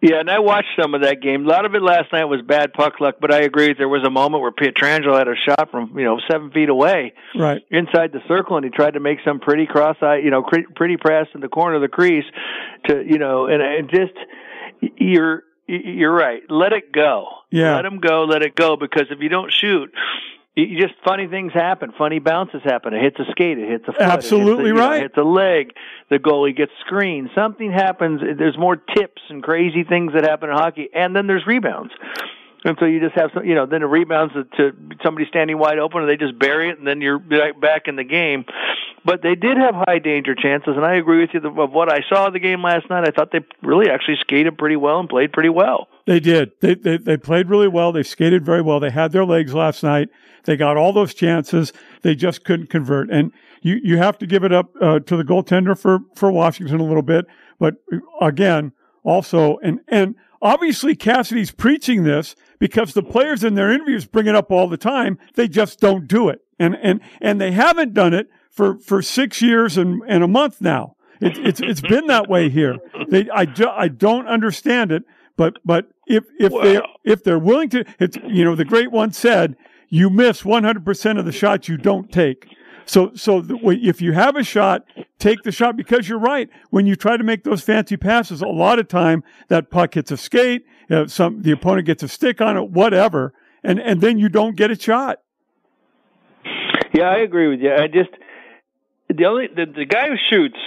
Yeah, and I watched some of that game. A lot of it last night was bad puck luck, but I agree. There was a moment where Pietrangelo had a shot from 7 feet away, right inside the circle, and he tried to make some pretty cross-eye, pretty pass in the corner of the crease, You're right. Let it go. Yeah. Let them go. Let it go. Because if you don't shoot, You just funny things happen. Funny bounces happen. It hits a skate. It hits a foot. Absolutely right. It hits a leg. The goalie gets screened. Something happens. There's more tips and crazy things that happen in hockey. And then there's rebounds. And so you just have some, you know, then it rebounds to somebody standing wide open, and they just bury it, and then you're right back in the game. But they did have high danger chances, and I agree with you. Of what I saw of the game last night, I thought they really actually skated pretty well and played pretty well. They did. They played really well. They skated very well. They had their legs last night. They got all those chances. They just couldn't convert. And you have to give it up to the goaltender for Washington a little bit. But again, also, and obviously Cassidy's preaching this because the players in their interviews bring it up all the time. They just don't do it. And they haven't done it for 6 years and a month now. It's been that way here. I don't understand it, but if they're willing to, it's, you know, the great one said, you miss 100% of the shots you don't take. So if you have a shot, take the shot, because you're right. When you try to make those fancy passes, a lot of time that puck hits a skate, the opponent gets a stick on it, whatever, and then you don't get a shot. Yeah, I agree with you. I just the guy who shoots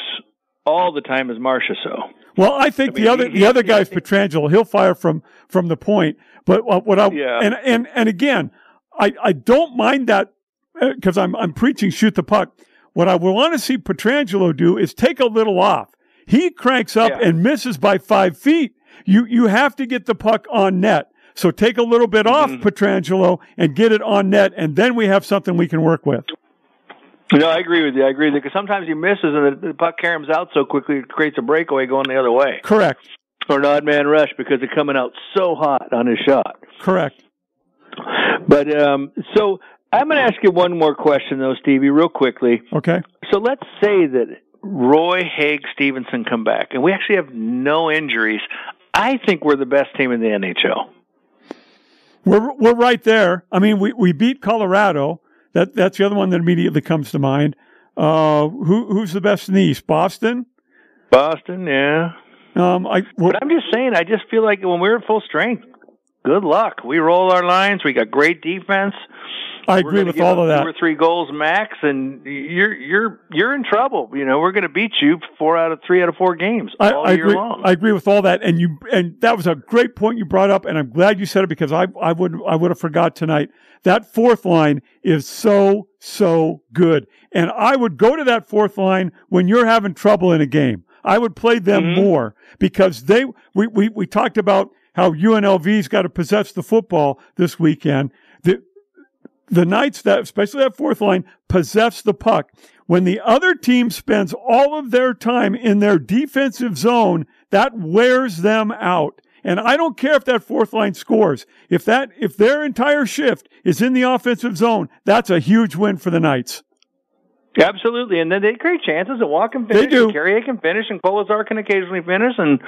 all the time is Marchessault. Well, I think the other guy's Pietrangelo. He'll fire from the point, but what I and again, I don't mind that. Because I'm preaching shoot the puck. What I want to see Pietrangelo do is take a little off. He cranks up and misses by 5 feet. You have to get the puck on net. So take a little bit off, Pietrangelo, and get it on net, and then we have something we can work with. No, I agree with you. Because sometimes he misses, and the puck caroms out so quickly it creates a breakaway going the other way. Correct. Or an odd man rush because it's coming out so hot on his shot. Correct. But so I'm going to ask you one more question, though, Stevie, real quickly. Okay. So let's say that Roy, Hagen, Stevenson come back, and we actually have no injuries. I think we're the best team in the NHL. We're right there. I mean, we beat Colorado. That's the other one that immediately comes to mind. Who's the best in the East? Boston? Boston, yeah. But I'm just saying, I just feel like when we're at full strength, good luck. We roll our lines. We got great defense. I agree with all of that. 2 or 3 goals max, and you're in trouble. You know, we're going to beat you 4 out of 3 out of 4 games all year long. I agree with all that, and that was a great point you brought up, and I'm glad you said it because I would have forgot tonight. That fourth line is so good, and I would go to that fourth line when you're having trouble in a game. I would play them more because we talked about how UNLV's got to possess the football this weekend. The Knights, especially that fourth line, possess the puck. When the other team spends all of their time in their defensive zone, that wears them out. And I don't care if that fourth line scores. If their entire shift is in the offensive zone, that's a huge win for the Knights. Absolutely, and then they create chances to walk and finish. They do. Carrier can finish, and Polozar can occasionally finish, and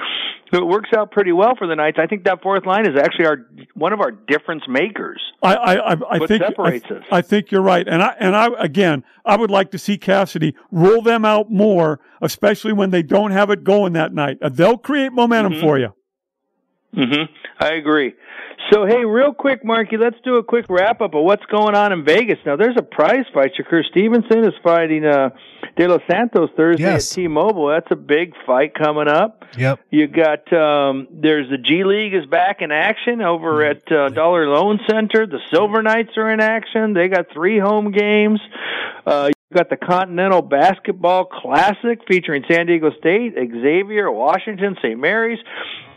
it works out pretty well for the Knights. I think that fourth line is actually one of our difference makers. I think separates us. I think you're right, and I again, I would like to see Cassidy roll them out more, especially when they don't have it going that night. They'll create momentum for you. I agree. So, hey, real quick, Marky, let's do a quick wrap-up of what's going on in Vegas. Now, there's a prize fight. Shakur Stevenson is fighting De Los Santos Thursday at T-Mobile. That's a big fight coming up. Yep. You got there's the G League is back in action over at Dollar Loan Center. The Silver Knights are in action. They got 3 home games. You got the Continental Basketball Classic featuring San Diego State, Xavier, Washington, St. Mary's.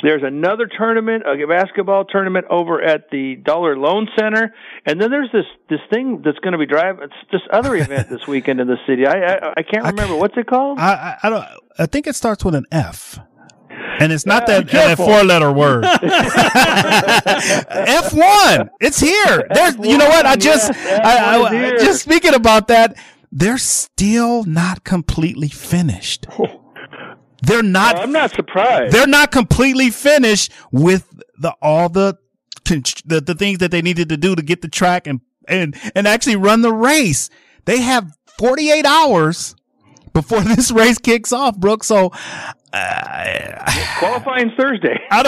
There's another tournament, a basketball tournament over at the Dollar Loan Center, and then there's this thing that's going to be this other event this weekend in the city. I can't remember what's it called. I don't. I think it starts with an F, and it's not that 4-letter word. F1. It's here. There's. F1, you know what? I just speaking about that. They're still not completely finished. They're not. I'm not surprised. They're not completely finished with all the things that they needed to do to get the track and actually run the race. They have 48 hours before this race kicks off, Brooke. So Qualifying's Thursday. I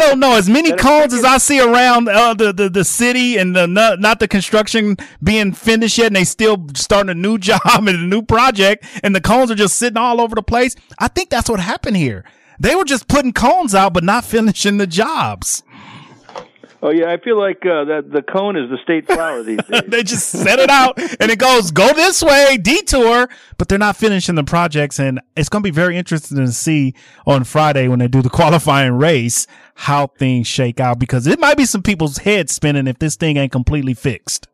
don't know. As many cones as I see around the city, and not the construction being finished yet, and they still starting a new job and a new project, and the cones are just sitting all over the place. I think that's what happened here. They were just putting cones out, but not finishing the jobs. Oh yeah, I feel like that the cone is the state flower these days. They just set it out and it goes, go this way, detour, but they're not finishing the projects. And it's going to be very interesting to see on Friday when they do the qualifying race how things shake out, because it might be some people's heads spinning if this thing ain't completely fixed.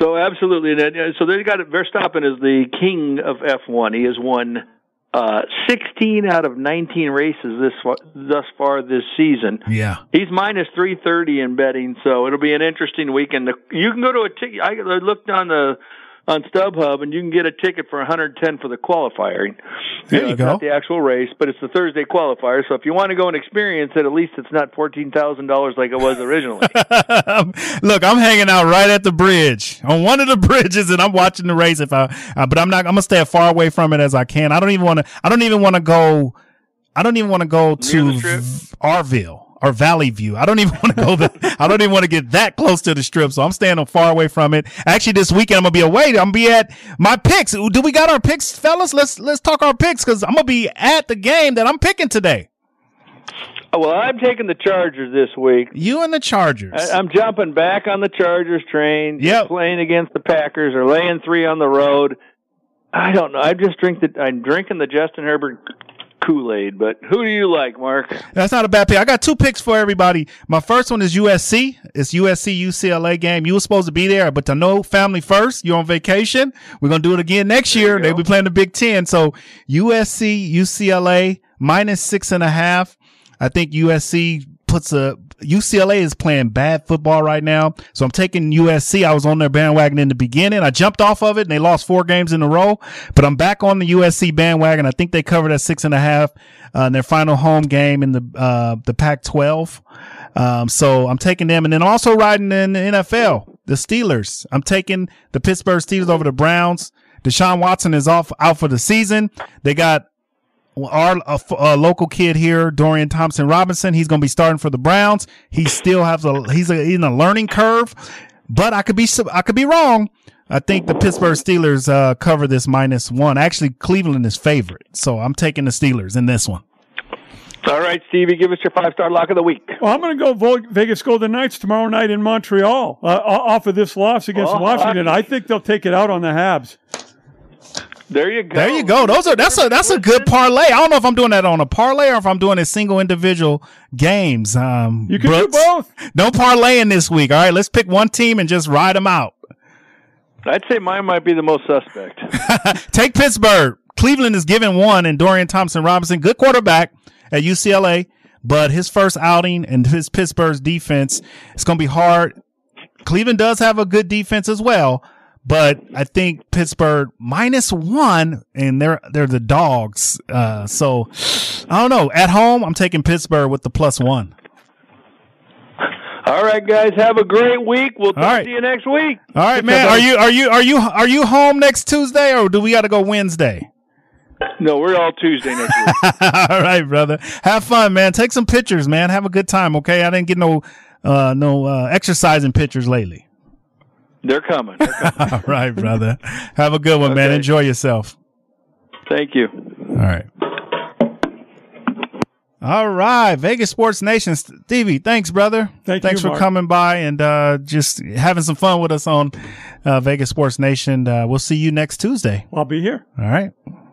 So absolutely. So they got it. Verstappen is the king of F1. He has won 16 out of 19 races thus far this season. Yeah, he's minus 330 in betting, so it'll be an interesting weekend. You can go to a ticket. I looked on StubHub, and you can get a ticket for $110 for the qualifier. There you go. Not the actual race, but it's the Thursday qualifier. So if you want to go and experience it, at least it's not $14,000 like it was originally. Look, I'm hanging out right at the bridge, on one of the bridges, and I'm watching the race. But I'm gonna stay as far away from it as I can. I don't even want to go to Arville or Valley View. I don't even want to get that close to the strip, so I'm staying far away from it. Actually, this weekend I'm gonna be away. I'm gonna be at my picks. Do we got our picks, fellas? Let's talk our picks, because I'm gonna be at the game that I'm picking today. Well, I'm taking the Chargers this week. You and the Chargers. I'm jumping back on the Chargers train. Yep. Playing against the Packers or laying 3 on the road. I don't know. I'm drinking the Justin Herbert Kool-Aid, but who do you like, Mark? That's not a bad pick. I got 2 picks for everybody. My first one is USC. It's USC-UCLA game. You were supposed to be there, but to no family first. You're on vacation. We're going to do it again next year. They'll be playing the Big Ten. So USC-UCLA minus 6.5. I think USC UCLA is playing bad football right now. So I'm taking USC. I was on their bandwagon in the beginning. I jumped off of it and they lost 4 games in a row, but I'm back on the USC bandwagon. I think they covered at 6.5 in their final home game in the Pac-12. So I'm taking them, and then also riding in the NFL, the Steelers. I'm taking the Pittsburgh Steelers over the Browns. Deshaun Watson is out for the season. They got our local kid here, Dorian Thompson-Robinson. He's going to be starting for the Browns. He still has he's in a learning curve, but I could be wrong. I think the Pittsburgh Steelers cover this -1. Actually, Cleveland is favorite, so I'm taking the Steelers in this one. All right, Stevie, give us your 5-star lock of the week. Well, I'm going to go Vegas Golden Knights tomorrow night in Montreal off of this loss against Washington. I think they'll take it out on the Habs. There you go. There you go. That's a good parlay. I don't know if I'm doing that on a parlay or if I'm doing a single individual games. You can do both. No parlaying this week. All right, let's pick one team and just ride them out. I'd say mine might be the most suspect. Take Pittsburgh. Cleveland is giving 1, and Dorian Thompson-Robinson, good quarterback at UCLA, but his first outing and his Pittsburgh's defense, it's going to be hard. Cleveland does have a good defense as well. But I think Pittsburgh -1, and they're the dogs. So I don't know. At home, I'm taking Pittsburgh with the +1. All right, guys, have a great week. We'll talk to you next week. All right, man. Are you home next Tuesday, or do we got to go Wednesday? No, we're all Tuesday next week. All right, brother. Have fun, man. Take some pictures, man. Have a good time. Okay, I didn't get no exercising pictures lately. They're coming. All right, brother. Have a good one, man. Enjoy yourself. Thank you. All right. All right. Vegas Sports Nation. Stevie, thanks, brother. Thanks for coming by and just having some fun with us on Vegas Sports Nation. We'll see you next Tuesday. I'll be here. All right.